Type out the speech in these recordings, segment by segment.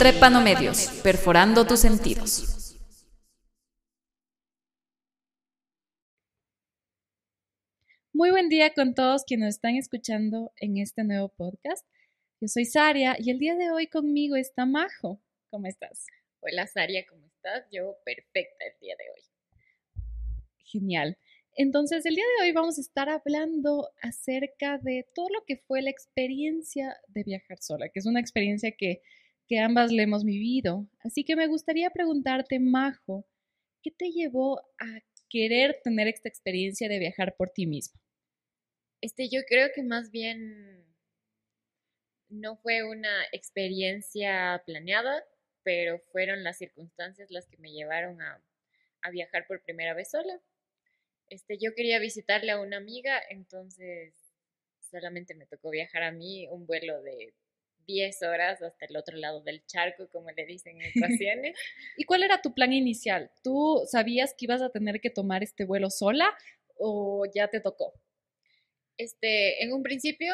Trepanomedios, perforando tus sentidos. Muy buen día con todos quienes nos están escuchando en este nuevo podcast. Yo soy Saria y el día de hoy conmigo está Majo. ¿Cómo estás? Hola Saria, ¿cómo estás? Yo perfecta el día de hoy. Genial. Entonces el día de hoy vamos a estar hablando acerca de todo lo que fue la experiencia de viajar sola, que es una experiencia que ambas le hemos vivido. Así que me gustaría preguntarte, Majo, ¿qué te llevó a querer tener esta experiencia de viajar por ti misma? Yo creo que más bien no fue una experiencia planeada, pero fueron las circunstancias las que me llevaron a viajar por primera vez sola. Yo quería visitarle a una amiga, entonces solamente me tocó viajar a mí un vuelo de 10 horas hasta el otro lado del charco, como le dicen en ocasiones. ¿Y cuál era tu plan inicial? ¿Tú sabías que ibas a tener que tomar este vuelo sola o ya te tocó? En un principio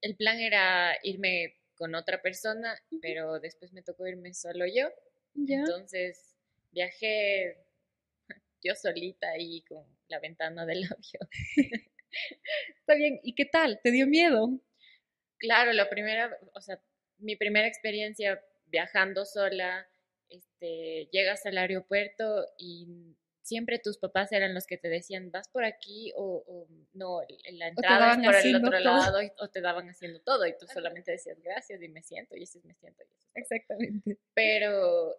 el plan era irme con otra persona, pero después me tocó irme solo yo. ¿Ya? Entonces viajé yo solita ahí con la ventana del avión. Está bien, ¿y qué tal? ¿Te dio miedo? Claro, mi primera experiencia viajando sola, llegas al aeropuerto y siempre tus papás eran los que te decían, vas por aquí o no, la entrada es por el otro lado, o te daban haciendo todo y tú solamente decías gracias y me siento y eso me siento. Exactamente. Pero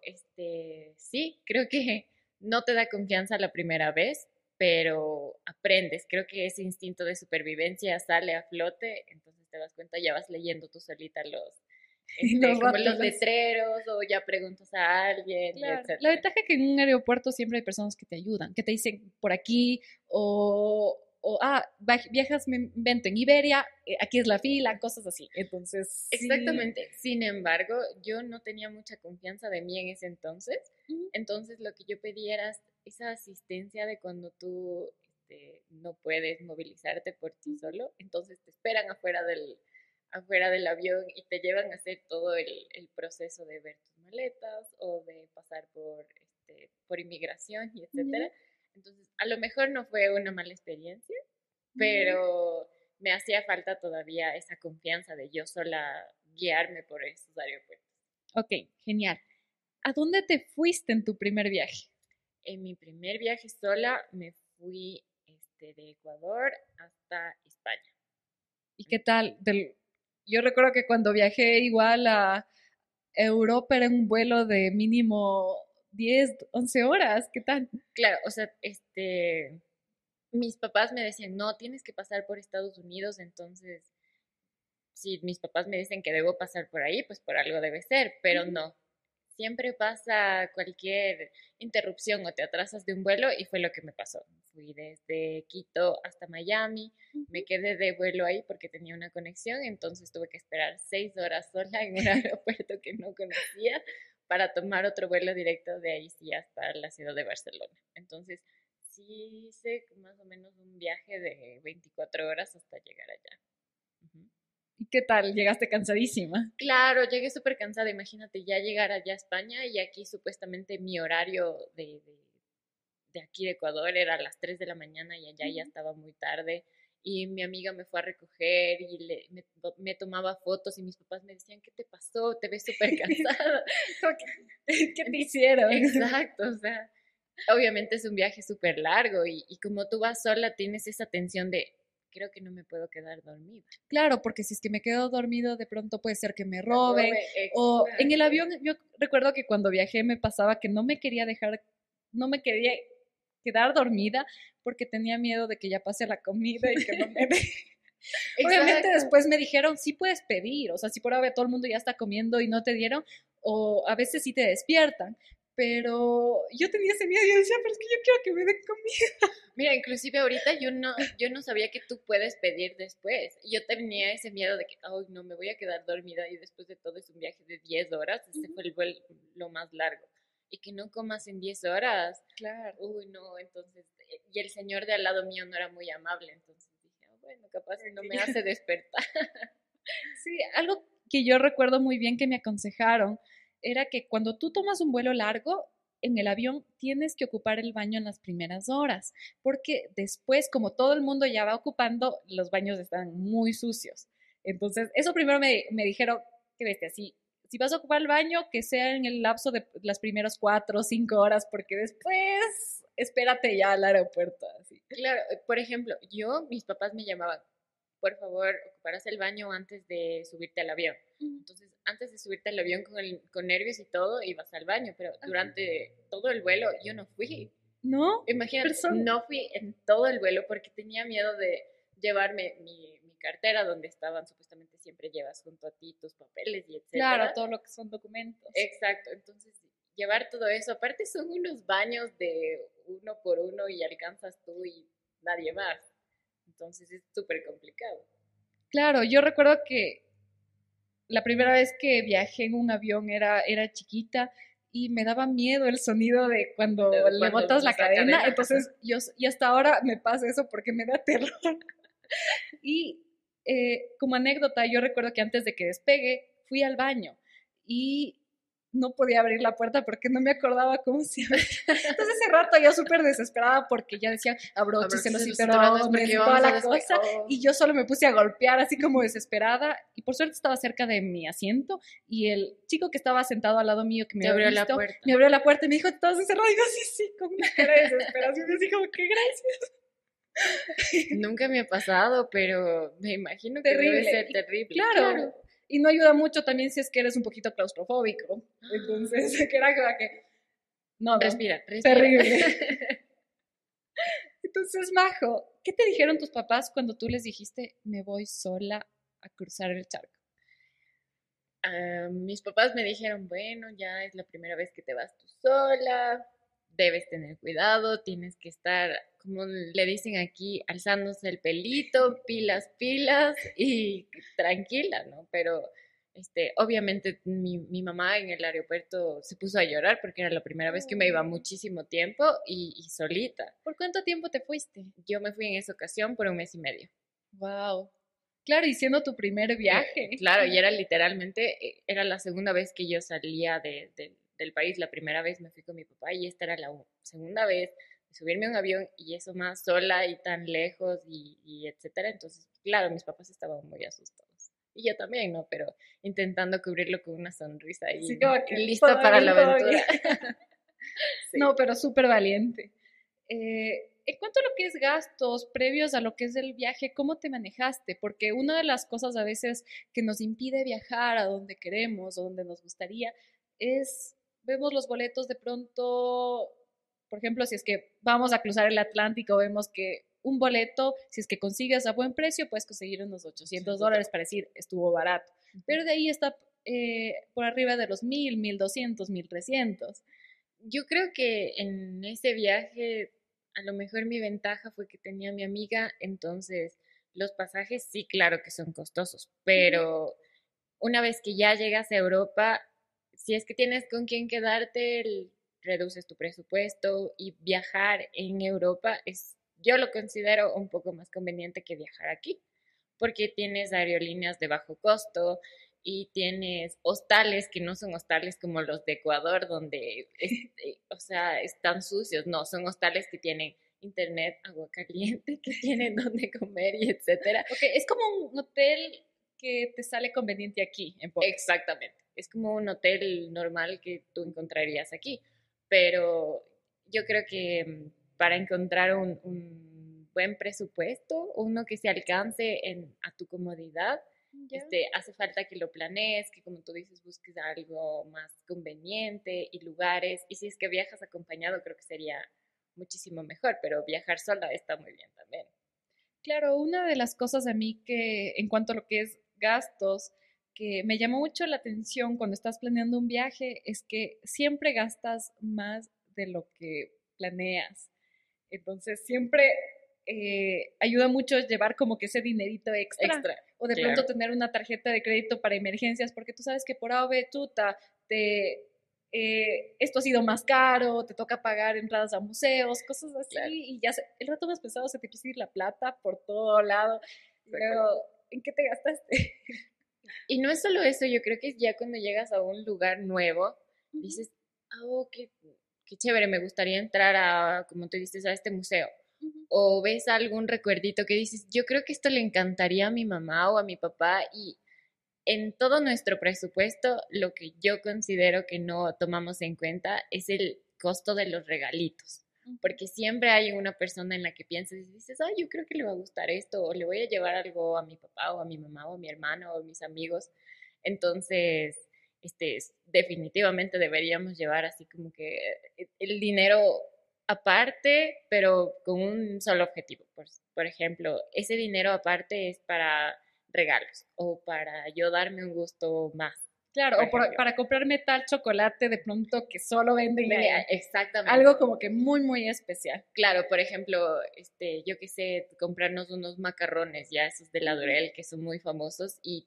sí, creo que no te da confianza la primera vez, pero aprendes. Creo que ese instinto de supervivencia sale a flote, entonces te das cuenta, ya vas leyendo tú solita los letreros o ya preguntas a alguien. Claro. La ventaja es que en un aeropuerto siempre hay personas que te ayudan, que te dicen por aquí viajas, vente en Iberia, aquí es la fila, cosas así. Entonces, exactamente. Sí. Sin embargo, yo no tenía mucha confianza de mí en ese entonces. Uh-huh. Entonces, lo que yo pedía era esa asistencia de cuando tú no puedes movilizarte por ti solo. Entonces, te esperan afuera del avión y te llevan a hacer todo el proceso de ver tus maletas o de pasar por inmigración y etcétera. Uh-huh. Entonces, a lo mejor no fue una mala experiencia, pero me hacía falta todavía esa confianza de yo sola guiarme por esos aeropuertos. Ok, genial. ¿A dónde te fuiste en tu primer viaje? En mi primer viaje sola me fui de Ecuador hasta España. ¿Y qué tal? Yo recuerdo que cuando viajé igual a Europa era un vuelo de mínimo 10, 11 horas, ¿qué tal? Claro, mis papás me decían, no, tienes que pasar por Estados Unidos, entonces, si mis papás me dicen que debo pasar por ahí, pues por algo debe ser, pero no. Siempre pasa cualquier interrupción o te atrasas de un vuelo y fue lo que me pasó. Fui desde Quito hasta Miami, me quedé de vuelo ahí porque tenía una conexión, entonces tuve que esperar 6 horas sola en un aeropuerto que no conocía para tomar otro vuelo directo de ahí sí hasta la ciudad de Barcelona. Entonces, sí hice más o menos un viaje de 24 horas hasta llegar allá. ¿Y qué tal? ¿Llegaste cansadísima? Claro, llegué súper cansada. Imagínate ya llegar allá a España y aquí supuestamente mi horario de aquí de Ecuador era a las 3 de la mañana y allá ya estaba muy tarde. Y mi amiga me fue a recoger y me tomaba fotos y mis papás me decían, ¿qué te pasó? Te ves súper cansada. ¿Qué te hicieron? Exacto, obviamente es un viaje súper largo y como tú vas sola tienes esa tensión de, creo que no me puedo quedar dormida. Claro, porque si es que me quedo dormido de pronto puede ser que me roben. O en el avión, yo recuerdo que cuando viajé me pasaba que no me quería quedar dormida porque tenía miedo de que ya pase la comida y que no me... Obviamente después me dijeron, sí puedes pedir, o sea, si por ahora todo el mundo ya está comiendo y no te dieron, o a veces sí te despiertan, pero yo tenía ese miedo, yo decía, pero es que yo quiero que me den comida. Mira, inclusive ahorita yo no sabía que tú puedes pedir después, yo tenía ese miedo de que, no, me voy a quedar dormida y después de todo es un viaje de 10 horas, ese fue el vuelo lo más largo. Y que no comas en 10 horas. Claro. No, entonces, y el señor de al lado mío no era muy amable, entonces dije, capaz no me hace despertar. Sí, algo que yo recuerdo muy bien que me aconsejaron era que cuando tú tomas un vuelo largo, en el avión tienes que ocupar el baño en las primeras horas, porque después, como todo el mundo ya va ocupando, los baños están muy sucios. Entonces, eso primero me dijeron, que vete así, si vas a ocupar el baño, que sea en el lapso de las primeras 4 o 5 horas, porque después, espérate ya al aeropuerto. Así. Claro, por ejemplo, mis papás me llamaban, por favor, ocuparás el baño antes de subirte al avión. Entonces, antes de subirte al avión con nervios y todo, ibas al baño, pero durante todo el vuelo yo no fui. ¿No? Imagínate, no fui en todo el vuelo porque tenía miedo de llevarme mi cartera, donde estaban, supuestamente siempre llevas junto a ti tus papeles y etc. Claro, todo lo que son documentos. Exacto, entonces llevar todo eso, aparte son unos baños de 1 por 1 y alcanzas tú y nadie más. Entonces es súper complicado. Claro, yo recuerdo que la primera vez que viajé en un avión era chiquita y me daba miedo el sonido de cuando le botas la cadena. Entonces yo hasta ahora me pasa eso porque me da terror. Y como anécdota, yo recuerdo que antes de que despegue fui al baño y no podía abrir la puerta porque no me acordaba cómo se abría. Entonces, ese rato yo súper desesperada porque ya decían, abróchese los cinturones y toda la cosa. Y yo solo me puse a golpear así como desesperada. Y por suerte estaba cerca de mi asiento y el chico que estaba sentado al lado mío que me había visto, me abrió la puerta y me dijo, ¿estás encerrado? Y yo, sí, con una cara de desesperación. Y así como, qué gracias. Nunca me ha pasado, pero me imagino que debe ser terrible. Claro. Y no ayuda mucho también si es que eres un poquito claustrofóbico. Entonces, que no, respira. Terrible. Entonces, Majo, ¿qué te dijeron tus papás cuando tú les dijiste, me voy sola a cruzar el charco? Mis papás me dijeron, bueno, ya es la primera vez que te vas tú sola, debes tener cuidado, tienes que estar, como le dicen aquí, alzándose el pelito, pilas, y tranquila, ¿no? Pero obviamente mi mamá en el aeropuerto se puso a llorar porque era la primera vez que me iba muchísimo tiempo y solita. ¿Por cuánto tiempo te fuiste? Yo me fui en esa ocasión por 1 mes y medio. ¡Wow! Claro, y siendo tu primer viaje. Claro, y era la segunda vez que yo salía del país. La primera vez me fui con mi papá y esta era la segunda vez de subirme a un avión y eso más sola y tan lejos y etcétera. Entonces, claro, mis papás estaban muy asustados. Y yo también, ¿no? Pero intentando cubrirlo con una sonrisa y, sí, ¿no? Lista para la aventura. Sí. No, pero súper valiente. En cuanto a lo que es gastos previos a lo que es el viaje, ¿cómo te manejaste? Porque una de las cosas a veces que nos impide viajar a donde queremos o donde nos gustaría es... Vemos los boletos de pronto, por ejemplo, si es que vamos a cruzar el Atlántico, vemos que un boleto, si es que consigues a buen precio, puedes conseguir unos $800 para decir, estuvo barato. Pero de ahí está por arriba de los 1.000, 1.200, 1.300. Yo creo que en ese viaje, a lo mejor mi ventaja fue que tenía a mi amiga, entonces los pasajes sí, claro que son costosos, pero una vez que ya llegas a Europa... Si es que tienes con quién quedarte, reduces tu presupuesto y viajar en Europa yo lo considero un poco más conveniente que viajar aquí, porque tienes aerolíneas de bajo costo y tienes hostales que no son hostales como los de Ecuador, donde están sucios, no, son hostales que tienen internet, agua caliente, que tienen donde comer y etcétera. Okay, es como un hotel que te sale conveniente aquí, en pocas. Exactamente. Es como un hotel normal que tú encontrarías aquí, pero yo creo que para encontrar un buen presupuesto, uno que se alcance a tu comodidad, hace falta que lo planees, que como tú dices, busques algo más conveniente y lugares, y si es que viajas acompañado creo que sería muchísimo mejor, pero viajar sola está muy bien también. Claro, una de las cosas a mí que en cuanto a lo que es gastos, que me llamó mucho la atención cuando estás planeando un viaje es que siempre gastas más de lo que planeas. Entonces, siempre ayuda mucho llevar como que ese dinerito extra. O de pronto tener una tarjeta de crédito para emergencias, porque tú sabes que por A o B, esto ha sido más caro, te toca pagar entradas a museos, cosas así. Claro. Y ya el rato más pesado se te empieza a ir la plata por todo lado. Pero, ¿en qué te gastaste? Y no es solo eso, yo creo que ya cuando llegas a un lugar nuevo, dices, oh, qué chévere, me gustaría entrar a, como tú dices, a este museo. O ves algún recuerdito que dices, yo creo que esto le encantaría a mi mamá o a mi papá. Y en todo nuestro presupuesto, lo que yo considero que no tomamos en cuenta es el costo de los regalitos. Porque siempre hay una persona en la que piensas y dices, ah, yo creo que le va a gustar esto, o le voy a llevar algo a mi papá o a mi mamá o a mi hermano o a mis amigos. Entonces, definitivamente deberíamos llevar así como que el dinero aparte, pero con un solo objetivo. Por ejemplo, ese dinero aparte es para regalos o para yo darme un gusto más. Claro, o para comprarme tal chocolate de pronto que solo venden. Exactamente. Algo como que muy, muy especial. Claro, por ejemplo, yo qué sé, comprarnos unos macarrones, ya esos de la Durel, que son muy famosos, y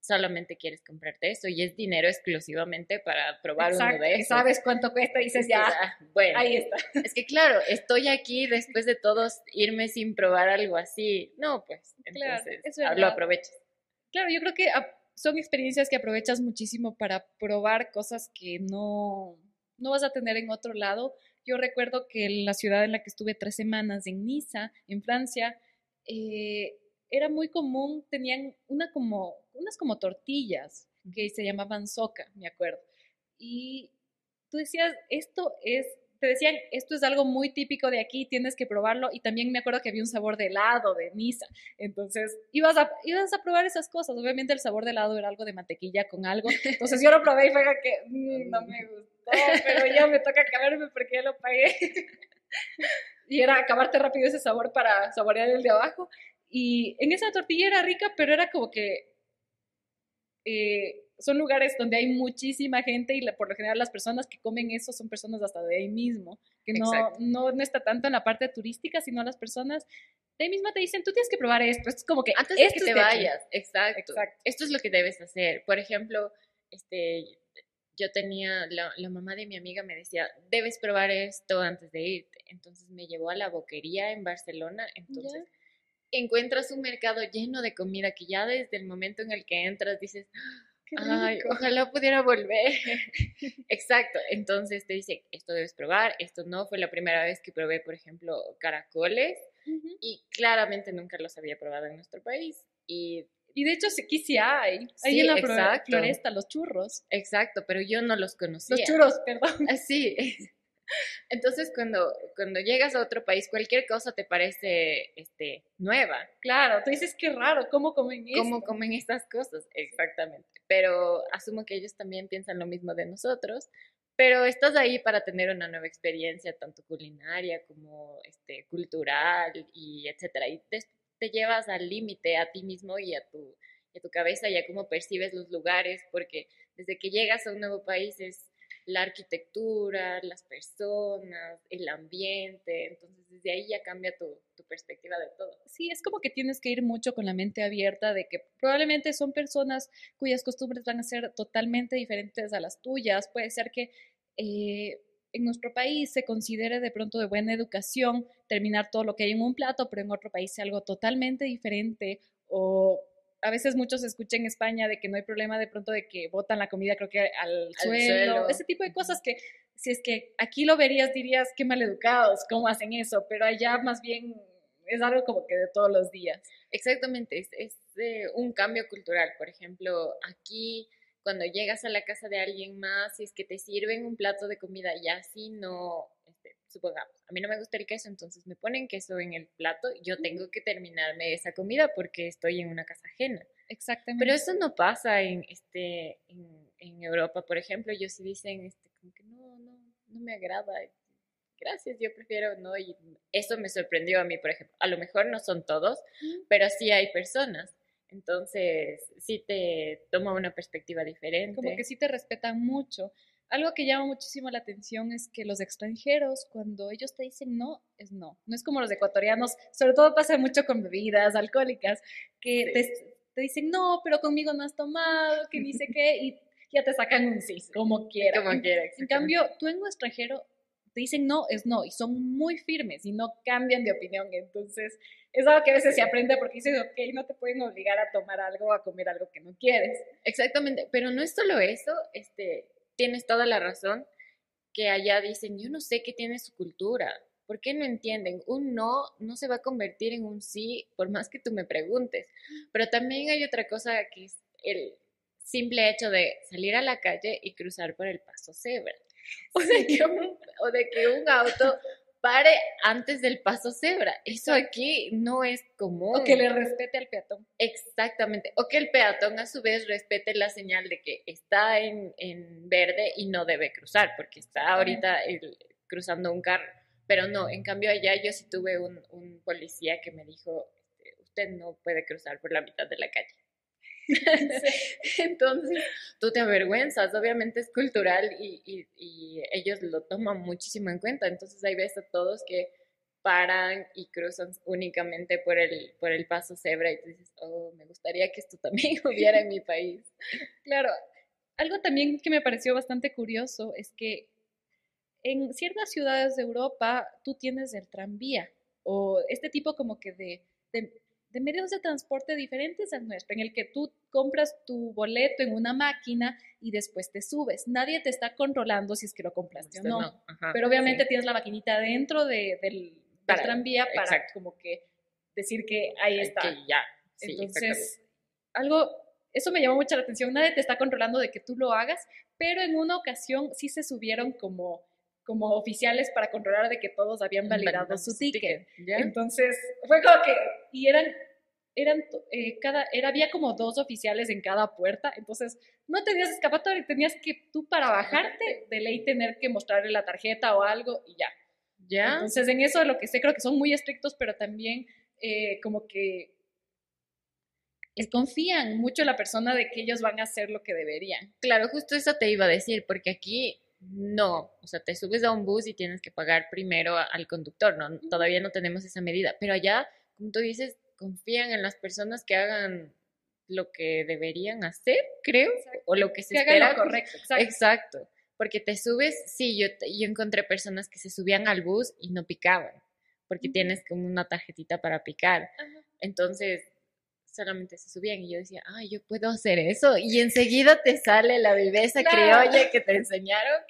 solamente quieres comprarte eso, y es dinero exclusivamente para probar uno de esos. ¿Sabes cuánto cuesta? Y dices, ya, bueno, ahí está. Es que claro, estoy aquí después de todos irme sin probar algo así. No, pues, entonces claro, lo aprovechas. Claro, yo creo que son experiencias que aprovechas muchísimo para probar cosas que no vas a tener en otro lado. Yo recuerdo que la ciudad en la que estuve 3 semanas, en Niza, en Francia, era muy común, tenían unas como tortillas que se llamaban soca, me acuerdo. Y tú decías, te decían, esto es algo muy típico de aquí, tienes que probarlo. Y también me acuerdo que había un sabor de helado de Niza. Entonces, ibas a probar esas cosas. Obviamente el sabor de helado era algo de mantequilla con algo. Entonces yo lo probé y fue que no me gustó, pero ya me toca acabarme porque ya lo pagué. Y era acabarte rápido ese sabor para saborear el de abajo. Y en esa tortilla era rica, pero era como que son lugares donde hay muchísima gente y por lo general las personas que comen eso son personas hasta de ahí mismo, que no está tanto en la parte turística, sino las personas de ahí misma te dicen, tú tienes que probar esto. Es como que antes de que te vayas, exacto. Esto es lo que debes hacer. Por ejemplo, yo tenía, la mamá de mi amiga me decía, debes probar esto antes de irte. Entonces me llevó a la Boquería en Barcelona, entonces... ¿Ya? Encuentras un mercado lleno de comida que ya desde el momento en el que entras dices, ay, ojalá pudiera volver. Exacto, entonces te dice, esto debes probar, esto no. Fue la primera vez que probé, por ejemplo, caracoles, y claramente nunca los había probado en nuestro país. Y de hecho aquí sí hay, sí, en la floresta, los churros. Exacto, pero yo no los conocía. Los churros, perdón. Sí. Entonces, cuando llegas a otro país, cualquier cosa te parece nueva. Claro, tú dices, qué raro, ¿cómo comen esto? ¿Cómo comen estas cosas? Exactamente. Pero asumo que ellos también piensan lo mismo de nosotros, pero estás ahí para tener una nueva experiencia, tanto culinaria como cultural, y etcétera. Y te llevas al límite a ti mismo y a tu cabeza y a cómo percibes los lugares, porque desde que llegas a un nuevo país es... la arquitectura, las personas, el ambiente, entonces desde ahí ya cambia tu perspectiva de todo. Sí, es como que tienes que ir mucho con la mente abierta de que probablemente son personas cuyas costumbres van a ser totalmente diferentes a las tuyas. Puede ser que en nuestro país se considere de pronto de buena educación terminar todo lo que hay en un plato, pero en otro país sea algo totalmente diferente. O a veces muchos escuchan en España de que no hay problema de pronto de que botan la comida, creo que al suelo, ese tipo de cosas que si es que aquí lo verías dirías qué maleducados, cómo hacen eso, pero allá más bien es algo como que de todos los días. Exactamente, es un cambio cultural. Por ejemplo, aquí cuando llegas a la casa de alguien más, si es que te sirven un plato de comida y así no... supongamos, a mí no me gusta el queso, entonces me ponen queso en el plato, yo tengo que terminarme esa comida porque estoy en una casa ajena. Exactamente. Pero eso no pasa en Europa, por ejemplo, ellos sí dicen, como que no me agrada, gracias, yo prefiero no, y eso me sorprendió a mí, por ejemplo. A lo mejor no son todos, pero sí hay personas. Entonces, sí te toma una perspectiva diferente. Como que sí te respetan mucho. Algo que llama muchísimo la atención es que los extranjeros, cuando ellos te dicen no, es no. No es como los ecuatorianos, sobre todo pasa mucho con bebidas alcohólicas, que sí. te dicen no, pero conmigo no has tomado, que dice que, y ya te sacan un sí, como quiera. Como quiera, en cambio, tú en un extranjero te dicen no, es no, y son muy firmes y no cambian de opinión. Entonces, Es algo que a veces se aprende porque dices, ok, no te pueden obligar a tomar algo, a comer algo que no quieres. Exactamente, pero no es solo eso, tienes toda la razón, que allá dicen, yo no sé qué tiene su cultura, ¿por qué no entienden? Un no, no se va a convertir en un sí, por más que tú me preguntes. Pero también hay otra cosa que es el simple hecho de salir a la calle y cruzar por el paso cebra. O de que un auto pare antes del paso cebra. Eso aquí no es común. O que le respete al peatón. Exactamente. O que el peatón a su vez respete la señal de que está en verde y no debe cruzar, porque está ahorita cruzando un carro. Pero no, en cambio allá yo sí tuve un policía que me dijo, usted no puede cruzar por la mitad de la calle. Entonces tú te avergüenzas, obviamente es cultural y ellos lo toman muchísimo en cuenta, entonces ahí ves a todos que paran y cruzan únicamente por el paso cebra y tú dices, oh, me gustaría que esto también hubiera en mi país. Claro, algo también que me pareció bastante curioso es que en ciertas ciudades de Europa tú tienes el tranvía o este tipo como que de medios de transporte diferentes al nuestro, en el que tú compras tu boleto en una máquina y después te subes. Nadie te está controlando si es que lo compraste o no. Ajá, pero obviamente tienes la maquinita dentro del tranvía para como que decir que ahí está. Que ya. Sí, entonces, eso me llamó mucho la atención. Nadie te está controlando de que tú lo hagas, pero en una ocasión sí se subieron como oficiales para controlar de que todos habían validado su ticket. ¿Ya? Entonces, fue como que, y había como dos oficiales en cada puerta, entonces no tenías escapatoria, tenías que tú para bajarte de ley tener que mostrarle la tarjeta o algo y ya. ¿Ya? Entonces, en eso lo que sé, creo que son muy estrictos, pero también como que confían mucho en la persona de que ellos van a hacer lo que deberían. Claro, justo eso te iba a decir, porque aquí... No, o sea, te subes a un bus y tienes que pagar primero al conductor, ¿no? Todavía no tenemos esa medida, pero allá, como tú dices, confían en las personas que hagan lo que deberían hacer, creo, o lo que se espera. Hagan lo correcto, exacto, porque te subes, sí, yo encontré personas que se subían al bus y no picaban, porque tienes como una tarjetita para picar, entonces... solamente se subían y yo decía, ay, yo puedo hacer eso, y enseguida te sale la viveza criolla que te enseñaron,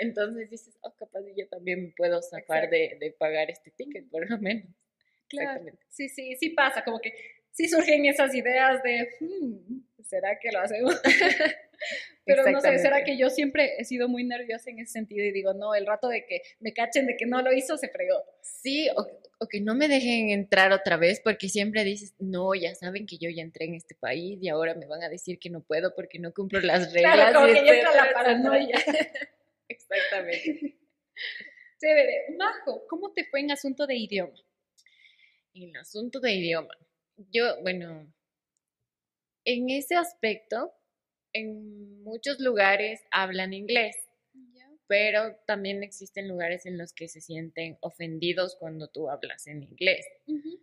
entonces dices, oh, capaz yo también me puedo zafar de pagar este ticket, por lo menos. Claro. Exactamente. Sí, sí, sí pasa, como que sí surgen esas ideas de, ¿será que lo hacemos? Pero no sé, ¿será que yo siempre he sido muy nerviosa en ese sentido y digo, no, el rato de que me cachen de que no lo hizo, se fregó? Sí, o que no me dejen entrar otra vez porque siempre dices, no, ya saben que yo ya entré en este país y ahora me van a decir que no puedo porque no cumplo las reglas. Claro, como que ya entra la paranoia. Exactamente. Chévere. Majo, ¿cómo te fue en asunto de idioma? En asunto de idioma. Yo, bueno, en ese aspecto... en muchos lugares hablan inglés, pero también existen lugares en los que se sienten ofendidos cuando tú hablas en inglés,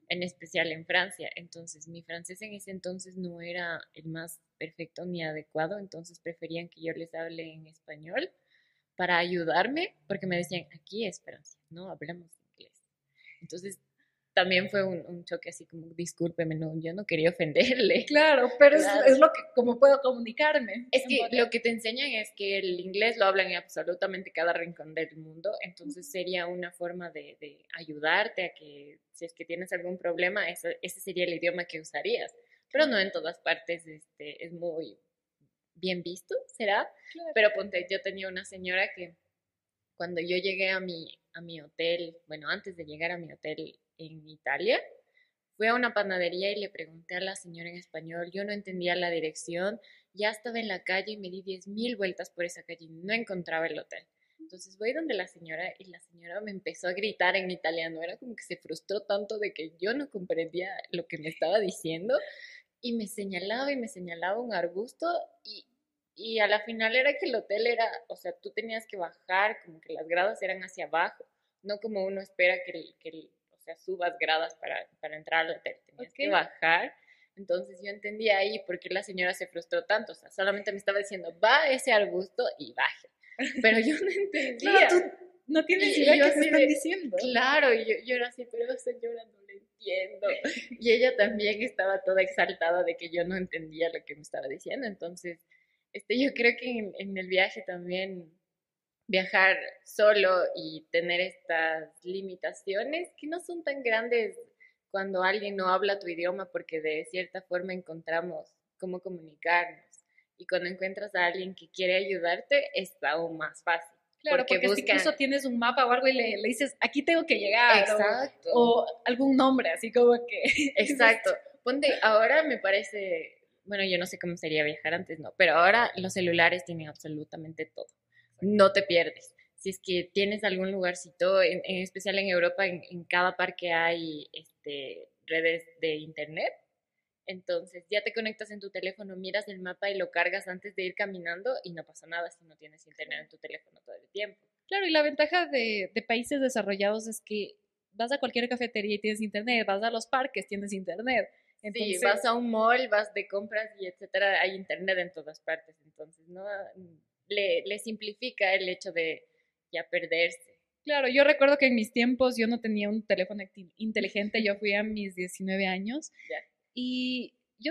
en especial en Francia. Entonces, mi francés en ese entonces no era el más perfecto ni adecuado, entonces preferían que yo les hable en español para ayudarme, porque me decían, aquí es Francia, no hablamos inglés. Entonces, también fue un choque así como, discúlpeme, no, yo no quería ofenderle. Claro, pero claro. Es lo que, como puedo comunicarme. Es que lo que te enseñan es que el inglés lo hablan en absolutamente cada rincón del mundo, entonces sería una forma de ayudarte a que, si es que tienes algún problema, ese sería el idioma que usarías. Pero no en todas partes es muy bien visto, ¿será? Claro. Pero ponte, yo tenía una señora que cuando yo llegué a mi hotel, bueno, antes de llegar a mi hotel, en Italia, fui a una panadería y le pregunté a la señora en español, yo no entendía la dirección, ya estaba en la calle y me di 10.000 vueltas por esa calle y no encontraba el hotel. Entonces voy donde la señora y la señora me empezó a gritar en italiano, era como que se frustró tanto de que yo no comprendía lo que me estaba diciendo y me señalaba un arbusto y a la final era que el hotel era, o sea, tú tenías que bajar, como que las gradas eran hacia abajo, no como uno espera que el o sea, subas gradas para entrar al hotel, tenías que bajar. Entonces yo entendí ahí por qué la señora se frustró tanto, o sea, solamente me estaba diciendo, va a ese arbusto y baje, pero yo no entendía. Claro, tú no tienes idea qué me están diciendo. Claro, y yo era así, pero señora, no le entiendo. Y ella también estaba toda exaltada de que yo no entendía lo que me estaba diciendo. Entonces, yo creo que en el viaje también, viajar solo y tener estas limitaciones que no son tan grandes cuando alguien no habla tu idioma, porque de cierta forma encontramos cómo comunicarnos. Y cuando encuentras a alguien que quiere ayudarte, es aún más fácil. Claro, porque buscan... si incluso tienes un mapa o algo y le dices, aquí tengo que llegar. Exacto. O algún nombre, así como que... Exacto. Ponte, ahora me parece... Bueno, yo no sé cómo sería viajar antes, no. Pero ahora los celulares tienen absolutamente todo. No te pierdes. Si es que tienes algún lugarcito, en especial en Europa, en cada parque hay redes de internet. Entonces ya te conectas en tu teléfono, miras el mapa y lo cargas antes de ir caminando y no pasa nada si no tienes internet en tu teléfono todo el tiempo. Claro, y la ventaja de países desarrollados es que vas a cualquier cafetería y tienes internet, vas a los parques, tienes internet. Entonces, sí, vas a un mall, vas de compras y etcétera, hay internet en todas partes. Entonces no le simplifica el hecho de ya perderse. Claro, yo recuerdo que en mis tiempos yo no tenía un teléfono inteligente, yo fui a mis 19 años. Ya. Y yo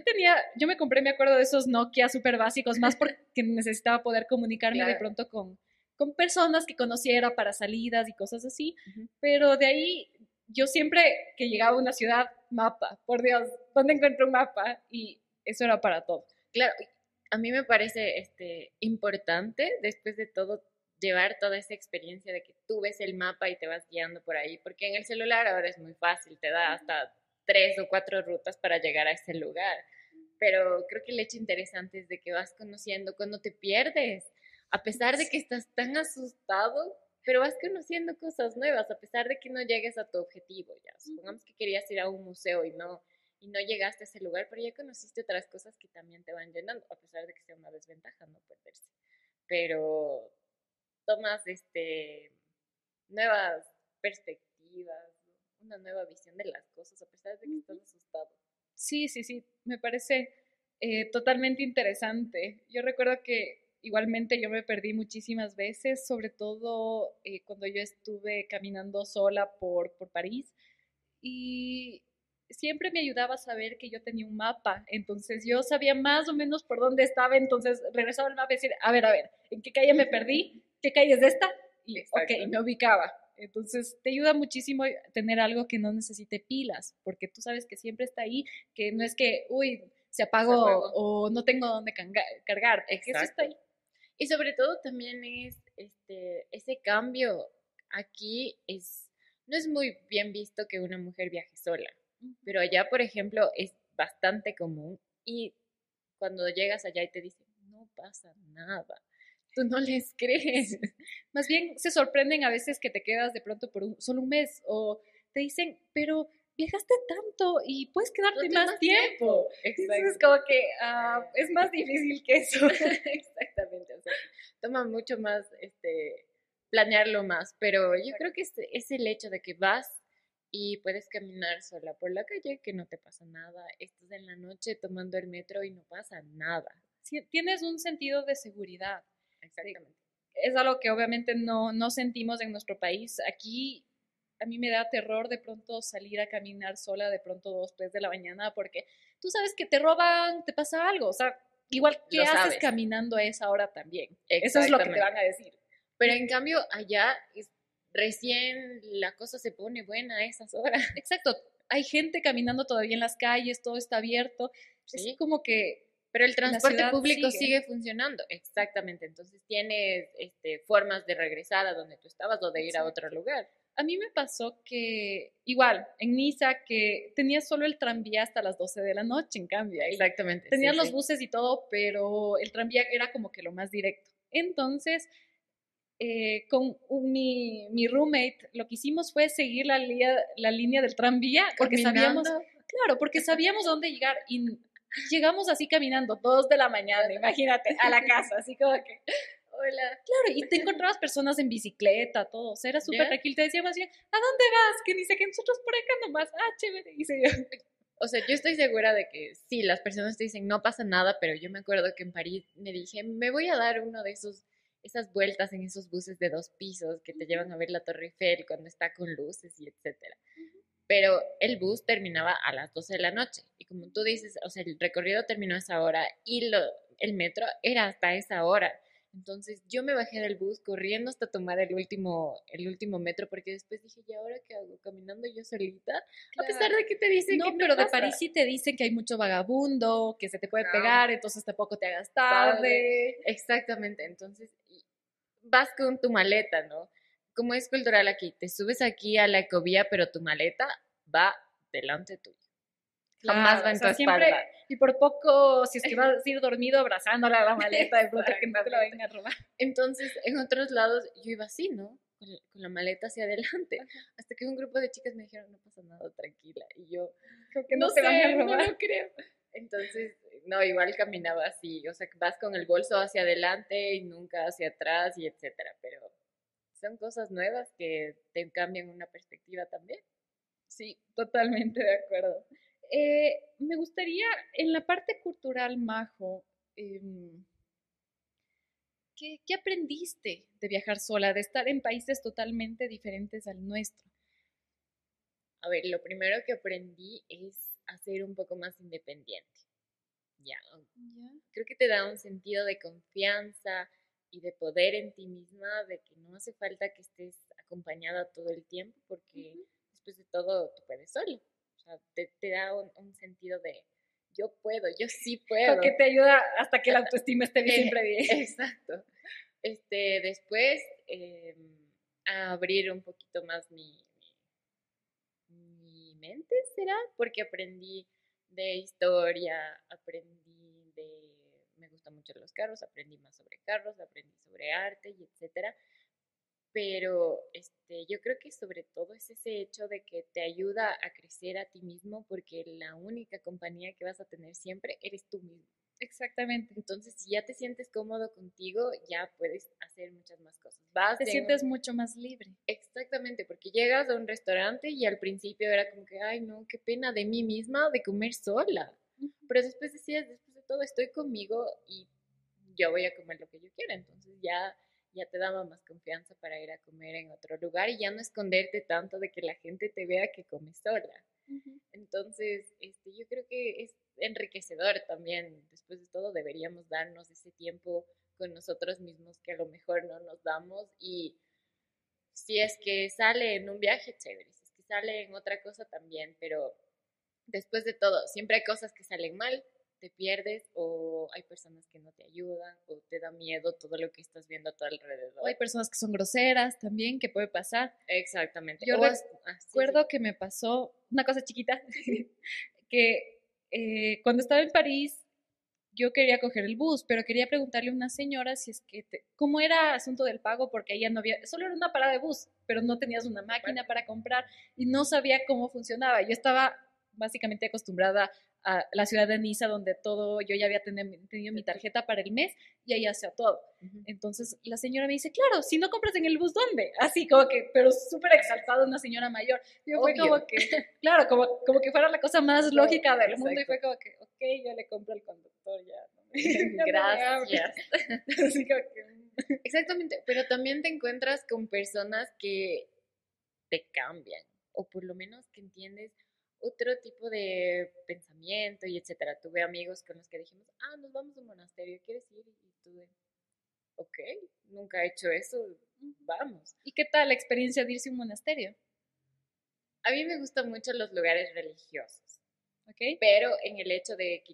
me compré, me acuerdo de esos Nokia súper básicos, más porque necesitaba poder comunicarme claro. De pronto con personas que conociera para salidas y cosas así, uh-huh. Pero de ahí yo siempre que llegaba a una ciudad, mapa, por Dios, ¿dónde encuentro un mapa? Y eso era para todo. Claro, a mí me parece importante después de todo llevar toda esa experiencia de que tú ves el mapa y te vas guiando por ahí, porque en el celular ahora es muy fácil, te da hasta... 3 o 4 rutas para llegar a ese lugar, pero creo que el hecho interesante es de que vas conociendo cuando te pierdes, a pesar de que estás tan asustado, pero vas conociendo cosas nuevas, a pesar de que no llegues a tu objetivo, ya, supongamos que querías ir a un museo y no llegaste a ese lugar, pero ya conociste otras cosas que también te van llenando, a pesar de que sea una desventaja no perderse, pero tomas nuevas perspectivas, una nueva visión de las cosas, a pesar de que estás asustado. Sí, me parece totalmente interesante. Yo recuerdo que igualmente yo me perdí muchísimas veces, sobre todo cuando yo estuve caminando sola por París, y siempre me ayudaba a saber que yo tenía un mapa, entonces yo sabía más o menos por dónde estaba, entonces regresaba al mapa y decía, a ver, ¿en qué calle me perdí? ¿Qué calle es esta? Y okay, me ubicaba. Entonces, te ayuda muchísimo tener algo que no necesite pilas, porque tú sabes que siempre está ahí, que no es que, se apagó. O no tengo dónde cargar. Exacto. Eso está ahí. Y sobre todo también es, ese cambio aquí no es muy bien visto que una mujer viaje sola, pero allá, por ejemplo, es bastante común y cuando llegas allá y te dicen, no pasa nada. Tú no les crees. Más bien se sorprenden a veces que te quedas de pronto por solo un mes o te dicen, pero viajaste tanto y puedes quedarte más tiempo. Exacto. Es como que es más difícil que eso. Exactamente. O sea, toma mucho más planearlo más, pero yo creo que es el hecho de que vas y puedes caminar sola por la calle, que no te pasa nada. Estás en la noche tomando el metro y no pasa nada. Sí, tienes un sentido de seguridad. Exactamente. Es algo que obviamente no sentimos en nuestro país. Aquí a mí me da terror de pronto salir a caminar sola de pronto 2, 3 de la mañana porque tú sabes que te roban, te pasa algo. O sea, igual ¿qué haces caminando a esa hora también? Eso es lo que te van a decir. Pero en cambio allá recién la cosa se pone buena a esas horas. Exacto. Hay gente caminando todavía en las calles, todo está abierto. ¿Sí? Es como que... Pero el transporte público sigue funcionando. Exactamente. Entonces tienes formas de regresar a donde tú estabas o de ir a otro lugar. A mí me pasó que, igual, en Niza, que tenía solo el tranvía hasta las 12 de la noche, en cambio. Exactamente. Tenían los buses y todo, pero el tranvía era como que lo más directo. Entonces, con mi roommate, lo que hicimos fue seguir la línea del tranvía. Porque sabíamos dónde llegar y... Llegamos así caminando, 2 de la mañana, imagínate, a la casa, así como que, hola. Claro, y te encontrabas personas en bicicleta, todo, o sea, era súper tranquilo, te decían más bien, ¿a dónde vas? Que ni sé, que nosotros por acá nomás, chévere, y se dio. O sea, yo estoy segura de que sí, las personas te dicen, no pasa nada, pero yo me acuerdo que en París me dije, me voy a dar uno de esas vueltas en esos buses de 2 pisos que te llevan a ver la Torre Eiffel cuando está con luces y etcétera. pero el bus terminaba a las 12 de la noche. Y como tú dices, o sea, el recorrido terminó a esa hora y el metro era hasta esa hora. Entonces yo me bajé del bus corriendo hasta tomar el último metro, porque después dije, ¿y ahora qué hago? ¿Caminando yo solita? Claro. A pesar de que te dicen no, que no pero pasa. De París sí te dicen que hay mucho vagabundo, que se te puede pegar, entonces tampoco te hagas tarde. Exactamente, entonces vas con tu maleta, ¿no? Como es cultural aquí, te subes aquí a la ecovía, pero tu maleta va delante tuyo. Claro, jamás va en tu espalda. Siempre, y por poco, si es que vas a ir dormido abrazándole a la maleta, de pronto que no te la vengan a robar. Entonces, en otros lados, yo iba así, ¿no? Con la maleta hacia adelante. Hasta que un grupo de chicas me dijeron, no pasa nada, tranquila. Y yo, creo que no te van a robar. No lo creo. Entonces, no, igual caminaba así. O sea, vas con el bolso hacia adelante y nunca hacia atrás y etcétera. Pero son cosas nuevas que te cambian una perspectiva también. Sí, totalmente de acuerdo. Me gustaría, en la parte cultural, Majo, ¿qué aprendiste de viajar sola, de estar en países totalmente diferentes al nuestro? A ver, lo primero que aprendí es a ser un poco más independiente. Ya. Creo que te da un sentido de confianza y de poder en ti misma, de que no hace falta que estés acompañada todo el tiempo, porque después de todo tú puedes sola. O sea, te da un sentido de yo puedo, yo sí puedo. Porque te ayuda hasta que la autoestima esté siempre bien. Exacto. Después, a abrir un poquito más mi mente, ¿será? Porque aprendí de historia, aprendí de... Me gustan mucho los carros, aprendí más sobre carros, aprendí sobre arte y etcétera. Pero yo creo que sobre todo es ese hecho de que te ayuda a crecer a ti mismo, porque la única compañía que vas a tener siempre eres tú mismo. Exactamente. Entonces, si ya te sientes cómodo contigo, ya puedes hacer muchas más cosas. Sientes mucho más libre. Exactamente, porque llegas a un restaurante y al principio era como que, ay no, qué pena de mí misma de comer sola. Pero después decías, después de todo estoy conmigo y yo voy a comer lo que yo quiera, entonces ya te daba más confianza para ir a comer en otro lugar y ya no esconderte tanto de que la gente te vea que comes sola. Uh-huh. Entonces, yo creo que es enriquecedor también. Después de todo, deberíamos darnos ese tiempo con nosotros mismos que a lo mejor no nos damos. Y si es que sale en un viaje, chévere. Si es que sale en otra cosa también. Pero después de todo, siempre hay cosas que salen mal. Te pierdes o hay personas que no te ayudan o te da miedo todo lo que estás viendo a tu alrededor. O hay personas que son groseras también, que puede pasar. Exactamente. Yo recuerdo que me pasó una cosa chiquita, que cuando estaba en París yo quería coger el bus, pero quería preguntarle a una señora si es que cómo era asunto del pago, porque ella no había, solo era una parada de bus, pero no tenías una máquina para comprar y no sabía cómo funcionaba. Yo estaba básicamente acostumbrada a la ciudad de Niza, donde todo, yo ya había tenido mi tarjeta para el mes y ahí hacía todo. Uh-huh. Entonces la señora me dice, claro, si no compras en el bus, ¿dónde? Así como que, pero súper exaltada una señora mayor. Yo fue como que, claro, como que fuera la cosa más lógica del mundo y fue como que, ok, yo le compro al conductor, ya. ¿No? Gracias. Así como que... Exactamente, pero también te encuentras con personas que te cambian, o por lo menos que entiendes otro tipo de pensamiento y etcétera. Tuve amigos con los que dijimos, nos vamos a un monasterio, ¿quieres ir? Y tuve, ok, nunca he hecho eso, vamos. ¿Y qué tal la experiencia de irse a un monasterio? A mí me gustan mucho los lugares religiosos, ¿ok? Pero en el hecho de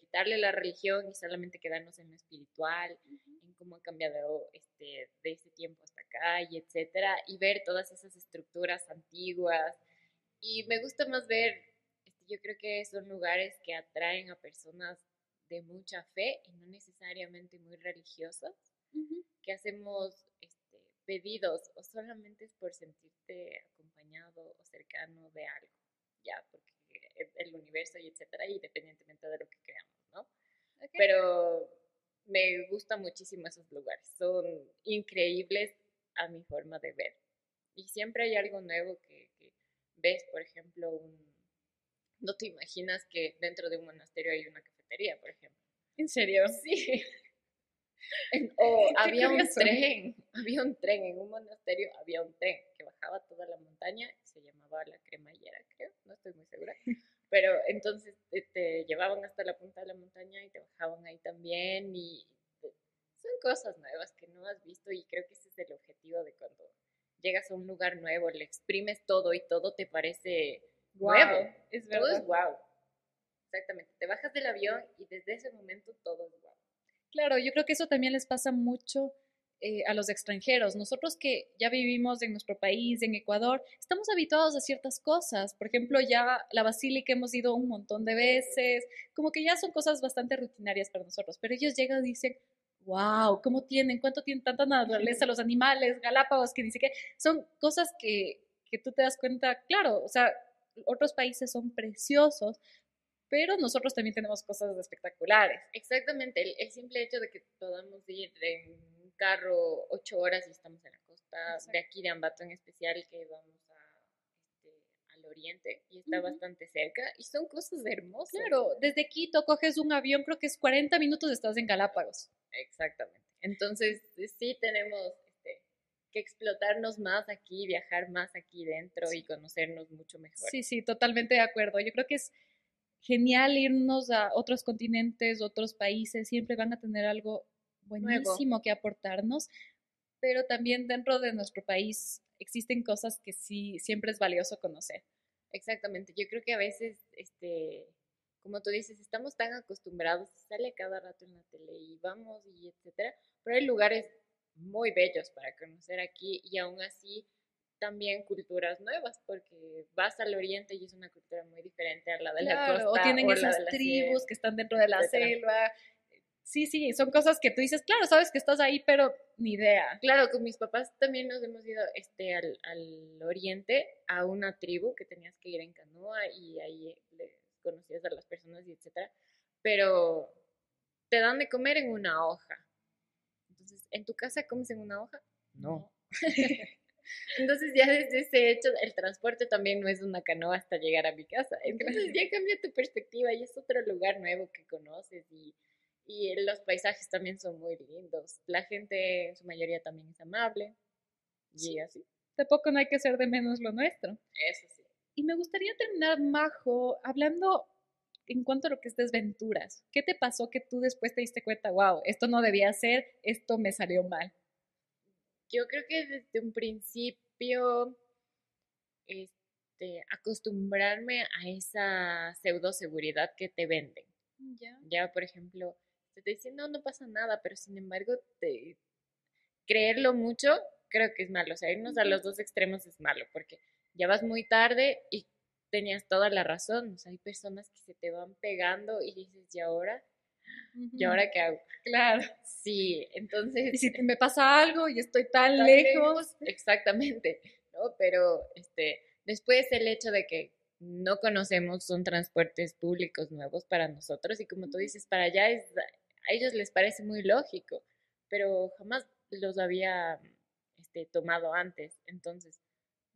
quitarle la religión y solamente quedarnos en lo espiritual, en cómo ha cambiado de ese tiempo hasta acá y etcétera, y ver todas esas estructuras antiguas. Y me gusta más ver, yo creo que son lugares que atraen a personas de mucha fe y no necesariamente muy religiosas, que hacemos pedidos o solamente es por sentirte acompañado o cercano de algo, ya, porque el universo y etcétera, independientemente de lo que creamos, ¿no? Okay. Pero me gustan muchísimo esos lugares, son increíbles a mi forma de ver. Y siempre hay algo nuevo que ves, por ejemplo, no te imaginas que dentro de un monasterio hay una cafetería, por ejemplo. ¿En serio? Sí. O había un tren, en un monasterio había un tren que bajaba toda la montaña, se llamaba la cremallera, creo, no estoy muy segura, pero entonces te llevaban hasta la punta de la montaña y te bajaban ahí también, y son cosas nuevas que no has visto, y creo que ese es el objetivo de cuando llegas a un lugar nuevo, le exprimes todo y todo te parece nuevo, es verdad. Todo es guau. Exactamente, te bajas del avión y desde ese momento todo es guau. Claro, yo creo que eso también les pasa mucho a los extranjeros. Nosotros que ya vivimos en nuestro país, en Ecuador, estamos habituados a ciertas cosas. Por ejemplo, ya la basílica hemos ido un montón de veces. Como que ya son cosas bastante rutinarias para nosotros. Pero ellos llegan y dicen, wow, ¿cómo tienen? ¿Cuánto tienen tanta naturaleza? Los animales, Galápagos, que dice que son cosas que tú te das cuenta. Claro, o sea, otros países son preciosos, pero nosotros también tenemos cosas espectaculares. Exactamente, el simple hecho de que podamos ir en un carro 8 horas y estamos en la costa. Exacto. De aquí de Ambato en especial, que vamos al oriente y está bastante cerca, y son cosas hermosas. Claro, desde Quito coges un avión, creo que es 40 minutos, estás en Galápagos. Exactamente, entonces sí tenemos que explotarnos más aquí, viajar más aquí dentro, sí, y conocernos mucho mejor. Sí, sí, totalmente de acuerdo, yo creo que es genial irnos a otros continentes, otros países, siempre van a tener algo buenísimo nuevo que aportarnos, pero también dentro de nuestro país existen cosas que sí, siempre es valioso conocer. Exactamente, yo creo que a veces, como tú dices, estamos tan acostumbrados, sale cada rato en la tele y vamos y etcétera, pero hay lugares muy bellos para conocer aquí y aún así también culturas nuevas, porque vas al oriente y es una cultura muy diferente a la de la costa. O tienen esas tribus que están dentro de la selva. Sí, sí, son cosas que tú dices, claro, sabes que estás ahí, pero ni idea. Claro, con mis papás también nos hemos ido al oriente, a una tribu que tenías que ir en canoa y ahí conocías a las personas y etcétera, pero te dan de comer en una hoja. Entonces, ¿en tu casa comes en una hoja? No. Entonces ya desde ese hecho el transporte también no es una canoa hasta llegar a mi casa, entonces ya cambia tu perspectiva y es otro lugar nuevo que conoces, y los paisajes también son muy lindos, la gente en su mayoría también es amable y sí, así. Tampoco no hay que hacer de menos lo nuestro. Eso sí. Y me gustaría terminar, Majo, hablando en cuanto a lo que es desventuras. ¿Qué te pasó que tú después te diste cuenta, wow, esto no debía hacer, esto me salió mal? Yo creo que desde un principio acostumbrarme a esa pseudoseguridad que te venden. Yeah. Ya, por ejemplo, te dicen, no pasa nada, pero sin embargo, creerlo mucho creo que es malo. O sea, irnos a los dos extremos es malo, porque ya vas muy tarde y tenías toda la razón. O sea, hay personas que se te van pegando y dices, ¿y ahora? ¿Y ahora qué hago? Claro. Sí, entonces... ¿Y si me pasa algo y estoy tan lejos? Exactamente, ¿no? Pero después el hecho de que no conocemos, son transportes públicos nuevos para nosotros, y como tú dices, para allá a ellos les parece muy lógico, pero jamás los había tomado antes. Entonces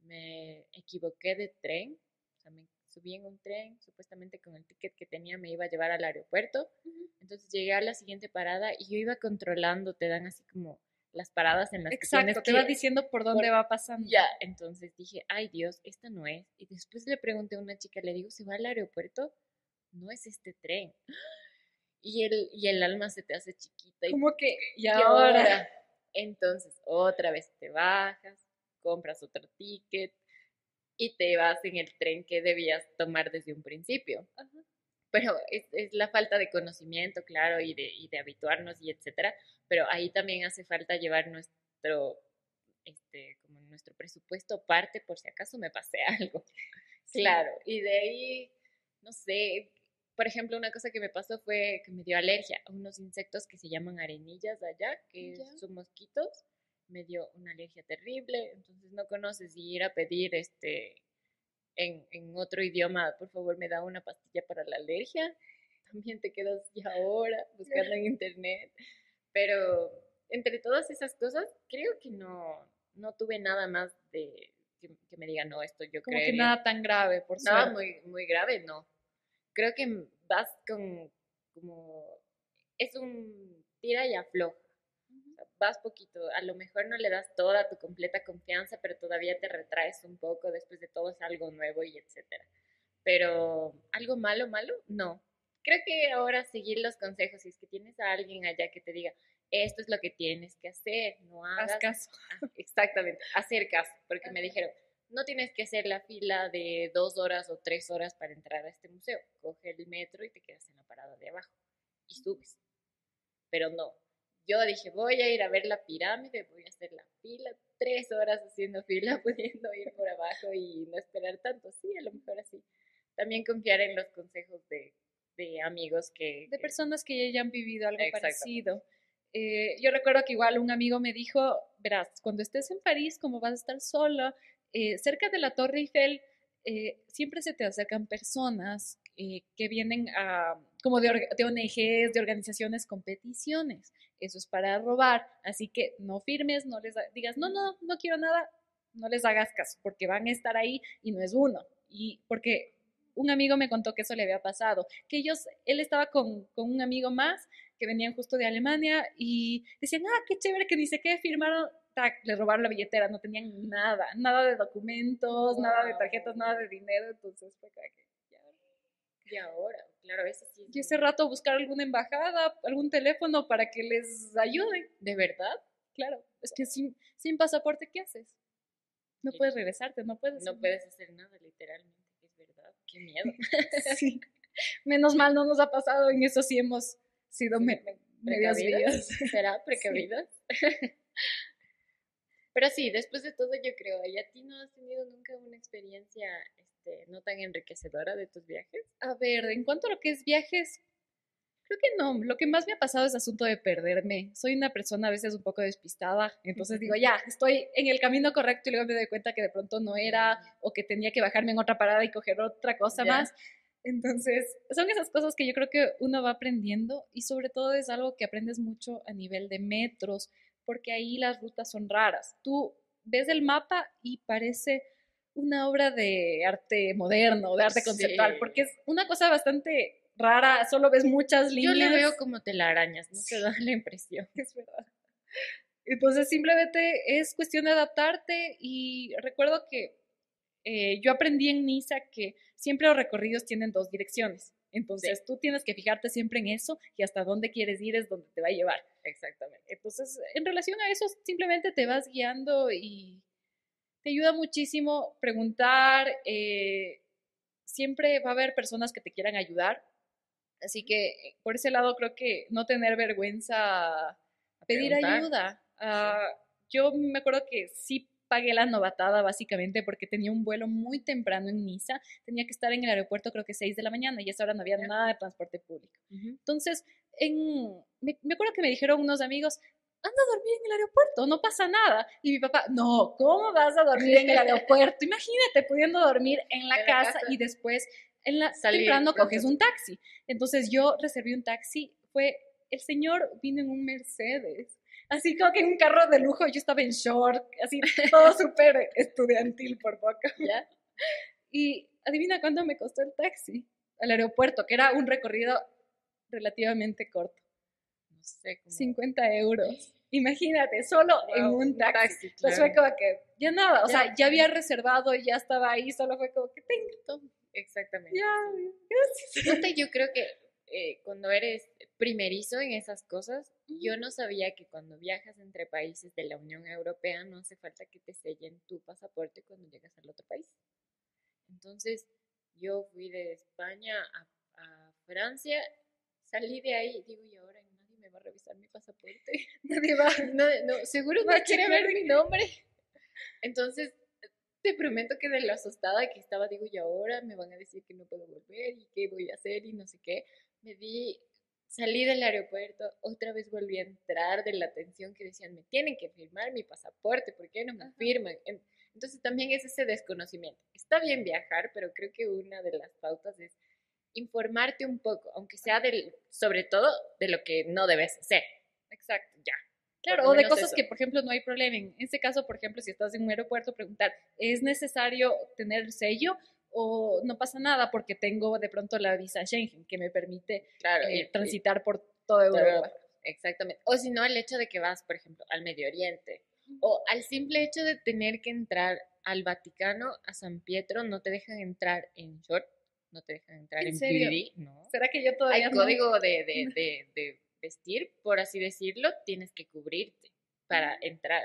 me equivoqué de tren, o sea, subí en un tren, supuestamente con el ticket que tenía me iba a llevar al aeropuerto. Entonces llegué a la siguiente parada y yo iba controlando, te dan así como las paradas en las que te vas diciendo por dónde va pasando. Ya, entonces dije, ay Dios, esta no es. Y después le pregunté a una chica, le digo, ¿se va al aeropuerto? No es este tren. Y el alma se te hace chiquita. ¿Cómo que? ¿Y ahora? Entonces otra vez te bajas, compras otro ticket, y te vas en el tren que debías tomar desde un principio. Ajá. Pero es la falta de conocimiento, claro, y de habituarnos y etcétera, pero ahí también hace falta llevar nuestro presupuesto aparte por si acaso me pasé algo. Sí. Claro, y de ahí, no sé, por ejemplo, una cosa que me pasó fue que me dio alergia a unos insectos que se llaman arenillas allá, que son mosquitos. Me dio una alergia terrible, entonces no conoces y ir a pedir en otro idioma, por favor me da una pastilla para la alergia, también te quedas ya ahora buscando en internet, pero entre todas esas cosas creo que no tuve nada más de que me diga no, esto yo creo. Como creería. Que nada tan grave, por suerte. Nada muy, muy grave, no. Creo que vas como es un tira y afloja. Vas poquito, a lo mejor no le das toda tu completa confianza, pero todavía te retraes un poco, después de todo es algo nuevo y etcétera. Pero algo malo, malo, no. Creo que ahora seguir los consejos, si es que tienes a alguien allá que te diga, esto es lo que tienes que hacer, no hagas... Haz caso. Ah, exactamente, hacer caso, porque me dijeron, no tienes que hacer la fila de 2 horas o 3 horas para entrar a este museo, coge el metro y te quedas en la parada de abajo y subes, pero no. Yo dije, voy a ir a ver la pirámide, voy a hacer la fila, 3 horas haciendo fila, pudiendo ir por abajo y no esperar tanto. Sí, a lo mejor así. También confiar en los consejos de amigos que... De personas que ya han vivido algo parecido. Yo recuerdo que igual un amigo me dijo, verás, cuando estés en París, como vas a estar solo, cerca de la Torre Eiffel, siempre se te acercan personas que vienen como de ONGs, de organizaciones con peticiones. Eso es para robar, así que no firmes, no les digas, no quiero nada, no les hagas caso, porque van a estar ahí y no es uno. Y porque un amigo me contó que eso le había pasado, que él estaba con un amigo más que venían justo de Alemania y decían, qué chévere, que dice que firmaron, le robaron la billetera, no tenían nada de documentos, wow, nada de tarjetas, nada de dinero, entonces fue que... Y ahora, claro, eso sí. Y ese rato buscar alguna embajada, algún teléfono para que les ayuden. ¿De verdad? Claro. Es que sin pasaporte, ¿qué haces? No puedes regresarte, no puedes hacer nada. No puedes hacer nada, literalmente. Es verdad. Qué miedo. Sí. Menos mal no nos ha pasado. En eso sí hemos sido precavidas. ¿Será precavidas? Sí. Pero sí, después de todo, yo creo, ¿y a ti no has tenido nunca una experiencia no tan enriquecedora de tus viajes? A ver, en cuanto a lo que es viajes, creo que no. Lo que más me ha pasado es asunto de perderme. Soy una persona a veces un poco despistada, entonces digo, ya, estoy en el camino correcto y luego me doy cuenta que de pronto no era o que tenía que bajarme en otra parada y coger otra cosa más. Entonces, son esas cosas que yo creo que uno va aprendiendo y sobre todo es algo que aprendes mucho a nivel de metros, porque ahí las rutas son raras. Tú ves el mapa y parece una obra de arte moderno, de arte conceptual, porque es una cosa bastante rara, solo ves muchas líneas. Yo le veo como telarañas, ¿no? Te da la impresión. Es verdad. Entonces simplemente es cuestión de adaptarte y recuerdo que yo aprendí en Niza que siempre los recorridos tienen 2 direcciones, entonces tú tienes que fijarte siempre en eso y hasta dónde quieres ir es donde te va a llevar. Exactamente. Entonces en relación a eso simplemente te vas guiando y... Te ayuda muchísimo preguntar, siempre va a haber personas que te quieran ayudar, así que por ese lado creo que no tener vergüenza a pedir ayuda. Yo me acuerdo que sí pagué la novatada básicamente porque tenía un vuelo muy temprano en Niza, tenía que estar en el aeropuerto creo que 6 de la mañana y a esa hora no había nada de transporte público. Entonces, me acuerdo que me dijeron unos amigos, anda a dormir en el aeropuerto, no pasa nada. Y mi papá, no, ¿cómo vas a dormir en el aeropuerto? Imagínate pudiendo dormir en la casa y después temprano coges un taxi. Entonces yo reservé un taxi, el señor vino en un Mercedes, así como que en un carro de lujo, yo estaba en short, así todo súper estudiantil por boca. ¿Ya? Y adivina cuánto me costó el taxi al aeropuerto, que era un recorrido relativamente corto. No sé, como... 50 euros. Imagínate, solo en un taxi. Entonces fue como que, ya nada, ya había reservado, ya estaba ahí, solo fue como que tengo. Exactamente. Yo creo que cuando eres primerizo en esas cosas, yo no sabía que cuando viajas entre países de la Unión Europea no hace falta que te sellen tu pasaporte cuando llegas al otro país. Entonces, yo fui de España a Francia, salí de ahí, digo, ¿y ahora me va a revisar mi pasaporte? Nadie va, no, seguro no quiere ver mi nombre. Entonces, te prometo que de lo asustada que estaba, digo, y ahora me van a decir que no puedo volver y qué voy a hacer y no sé qué. Salí del aeropuerto, otra vez volví a entrar de la tensión que decían, me tienen que firmar mi pasaporte, ¿por qué no me firman? Entonces, también es ese desconocimiento. Está bien viajar, pero creo que una de las pautas es informarte un poco, aunque sea sobre todo de lo que no debes hacer. Exacto, ya. Claro, o de cosas que, por ejemplo, no hay problema. En este caso, por ejemplo, si estás en un aeropuerto, preguntar, ¿es necesario tener el sello o no pasa nada porque tengo de pronto la visa Schengen que me permite transitar por toda Europa? Exactamente. O si no, el hecho de que vas, por ejemplo, al Medio Oriente, o al simple hecho de tener que entrar al Vaticano, a San Pietro, no te dejan entrar en short, no te dejan entrar en bikini, ¿no? ¿Será que yo todavía no? Hay código de vestir, por así decirlo, tienes que cubrirte para entrar.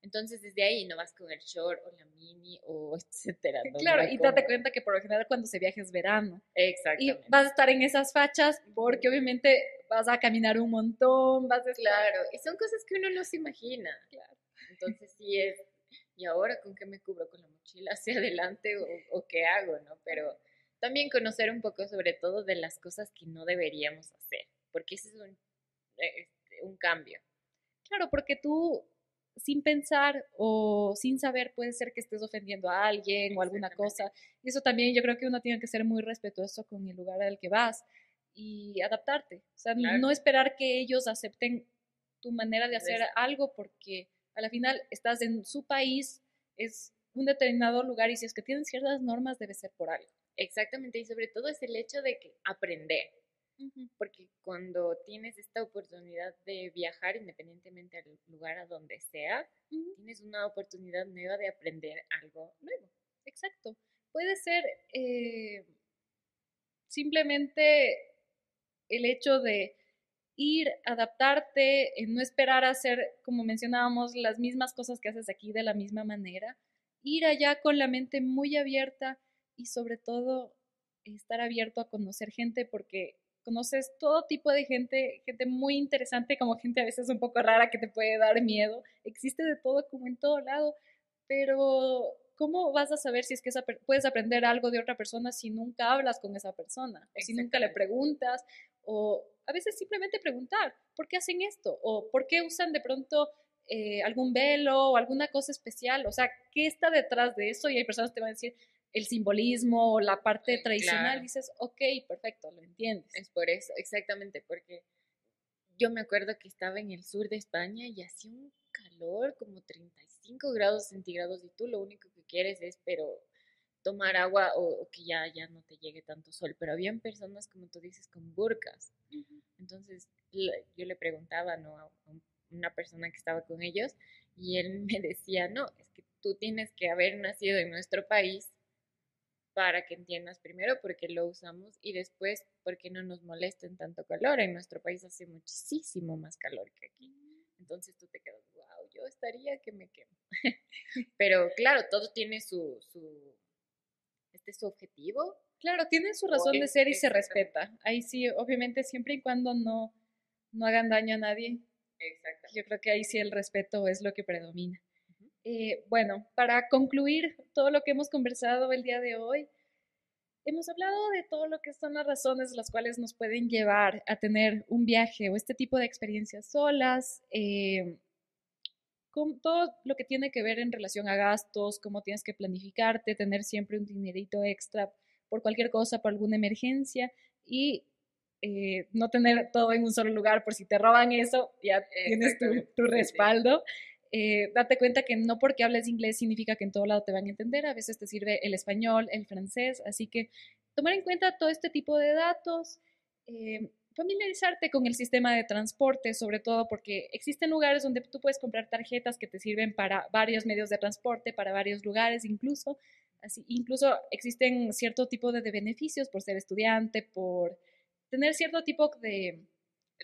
Entonces, desde ahí no vas con el short o la mini o etcétera. No, claro, y date cuenta que por lo general cuando se viaja es verano. Exactamente. Y vas a estar en esas fachas porque obviamente vas a caminar un montón, vas a... Claro, y son cosas que uno no se imagina. Claro. Entonces, sí es, ¿y ahora con qué me cubro? ¿Con la mochila hacia adelante o qué hago, no? Pero también conocer un poco sobre todo de las cosas que no deberíamos hacer, porque ese es un cambio. Claro, porque tú... sin pensar o sin saber puede ser que estés ofendiendo a alguien o alguna cosa, y eso también yo creo que uno tiene que ser muy respetuoso con el lugar al que vas y adaptarte, o sea, claro, no esperar que ellos acepten tu manera de hacer algo, porque a la final estás en su país, es un determinado lugar, y si es que tienen ciertas normas debe ser por algo. Exactamente, y sobre todo es el hecho de que aprender, porque cuando tienes esta oportunidad de viajar, independientemente del lugar a donde sea, tienes una oportunidad nueva de aprender algo nuevo. Exacto. Puede ser simplemente el hecho de ir, adaptarte, no esperar a hacer, como mencionábamos, las mismas cosas que haces aquí de la misma manera, ir allá con la mente muy abierta y sobre todo estar abierto a conocer gente, porque... conoces todo tipo de gente, gente muy interesante, como gente a veces un poco rara que te puede dar miedo. Existe de todo, como en todo lado, pero ¿cómo vas a saber si es que puedes aprender algo de otra persona si nunca hablas con esa persona? O si nunca le preguntas, o a veces simplemente preguntar, ¿por qué hacen esto? O ¿por qué usan de pronto algún velo o alguna cosa especial? O sea, ¿qué está detrás de eso? Y hay personas que te van a decir... el simbolismo o la parte tradicional, claro, dices, ok, perfecto, lo entiendes. Es por eso, exactamente, porque yo me acuerdo que estaba en el sur de España y hacía un calor como 35 grados centígrados y tú lo único que quieres es pero tomar agua o que ya no te llegue tanto sol, pero habían personas, como tú dices, con burkas. Entonces yo le preguntaba, ¿no?, a una persona que estaba con ellos y él me decía, no, es que tú tienes que haber nacido en nuestro país para que entiendas primero por qué lo usamos y después por qué no nos molesta en tanto calor. En nuestro país hace muchísimo más calor que aquí. Entonces tú te quedas, wow, yo estaría que me quemo. Pero claro, todo tiene su objetivo. Claro, tiene su razón de ser y se respeta. Ahí sí, obviamente, siempre y cuando no hagan daño a nadie. Exacto. Yo creo que ahí sí el respeto es lo que predomina. Bueno, para concluir todo lo que hemos conversado el día de hoy, hemos hablado de todo lo que son las razones las cuales nos pueden llevar a tener un viaje o este tipo de experiencias solas, con todo lo que tiene que ver en relación a gastos, cómo tienes que planificarte, tener siempre un dinerito extra por cualquier cosa, por alguna emergencia y... no tener todo en un solo lugar por si te roban eso, ya tienes tu respaldo. Date cuenta que no porque hables inglés significa que en todo lado te van a entender, a veces te sirve el español, el francés, así que tomar en cuenta todo este tipo de datos, familiarizarte con el sistema de transporte, sobre todo porque existen lugares donde tú puedes comprar tarjetas que te sirven para varios medios de transporte, para varios lugares incluso, así, incluso existen cierto tipo de beneficios por ser estudiante, por... tener cierto tipo de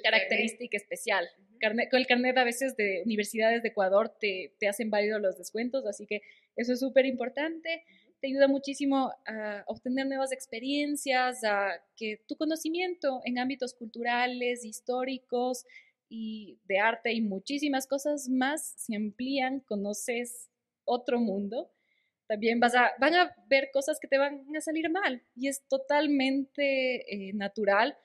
característica especial. Con el carnet a veces de universidades de Ecuador te hacen válidos los descuentos, así que eso es súper importante. Te ayuda muchísimo a obtener nuevas experiencias, a que tu conocimiento en ámbitos culturales, históricos y de arte y muchísimas cosas más se amplían, conoces otro mundo. También van a ver cosas que te van a salir mal y es totalmente natural.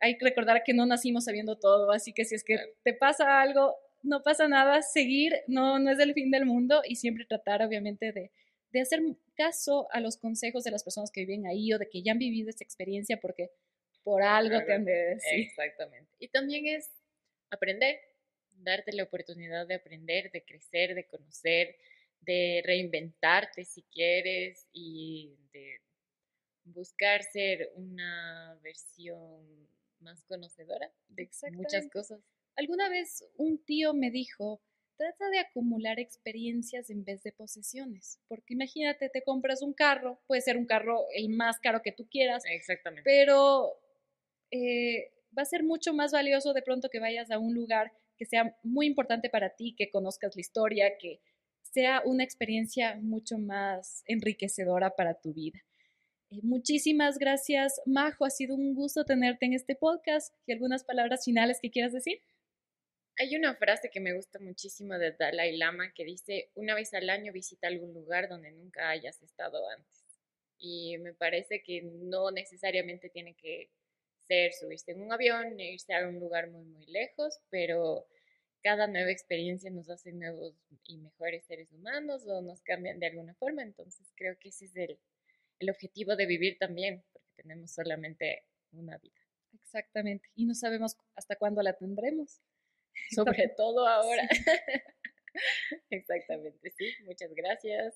Hay que recordar que no nacimos sabiendo todo, así que si es que te pasa algo, no pasa nada, seguir, no es el fin del mundo y siempre tratar obviamente de hacer caso a los consejos de las personas que viven ahí o de que ya han vivido esta experiencia porque por algo te han de decir. Exactamente. Y también es aprender. Darte la oportunidad de aprender, de crecer, de conocer, de reinventarte si quieres y de buscar ser una versión más conocedora de muchas cosas. Alguna vez un tío me dijo, trata de acumular experiencias en vez de posesiones, porque imagínate, te compras un carro, puede ser un carro el más caro que tú quieras, exactamente, pero va a ser mucho más valioso de pronto que vayas a un lugar que sea muy importante para ti, que conozcas la historia, que sea una experiencia mucho más enriquecedora para tu vida. Muchísimas gracias, Majo, ha sido un gusto tenerte en este podcast. ¿Y algunas palabras finales que quieras decir? Hay una frase que me gusta muchísimo de Dalai Lama que dice, una vez al año visita algún lugar donde nunca hayas estado antes. Y me parece que no necesariamente tiene que ser subirse en un avión e irse a un lugar muy, muy lejos, pero cada nueva experiencia nos hace nuevos y mejores seres humanos o nos cambian de alguna forma. Entonces creo que ese es el objetivo de vivir también, porque tenemos solamente una vida. Exactamente. Y no sabemos hasta cuándo la tendremos. Sobre todo ahora. Sí. Exactamente, sí. Muchas gracias.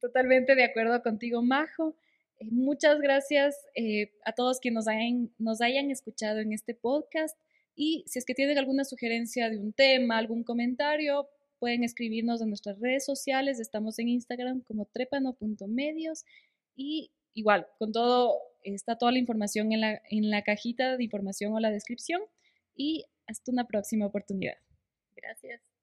Totalmente de acuerdo contigo, Majo. Muchas gracias a todos quienes nos hayan escuchado en este podcast. Y si es que tienen alguna sugerencia de un tema, algún comentario, pueden escribirnos en nuestras redes sociales. Estamos en Instagram como trepano.medios. Y igual, con todo, está toda la información en la cajita de información o la descripción. Y hasta una próxima oportunidad. Gracias.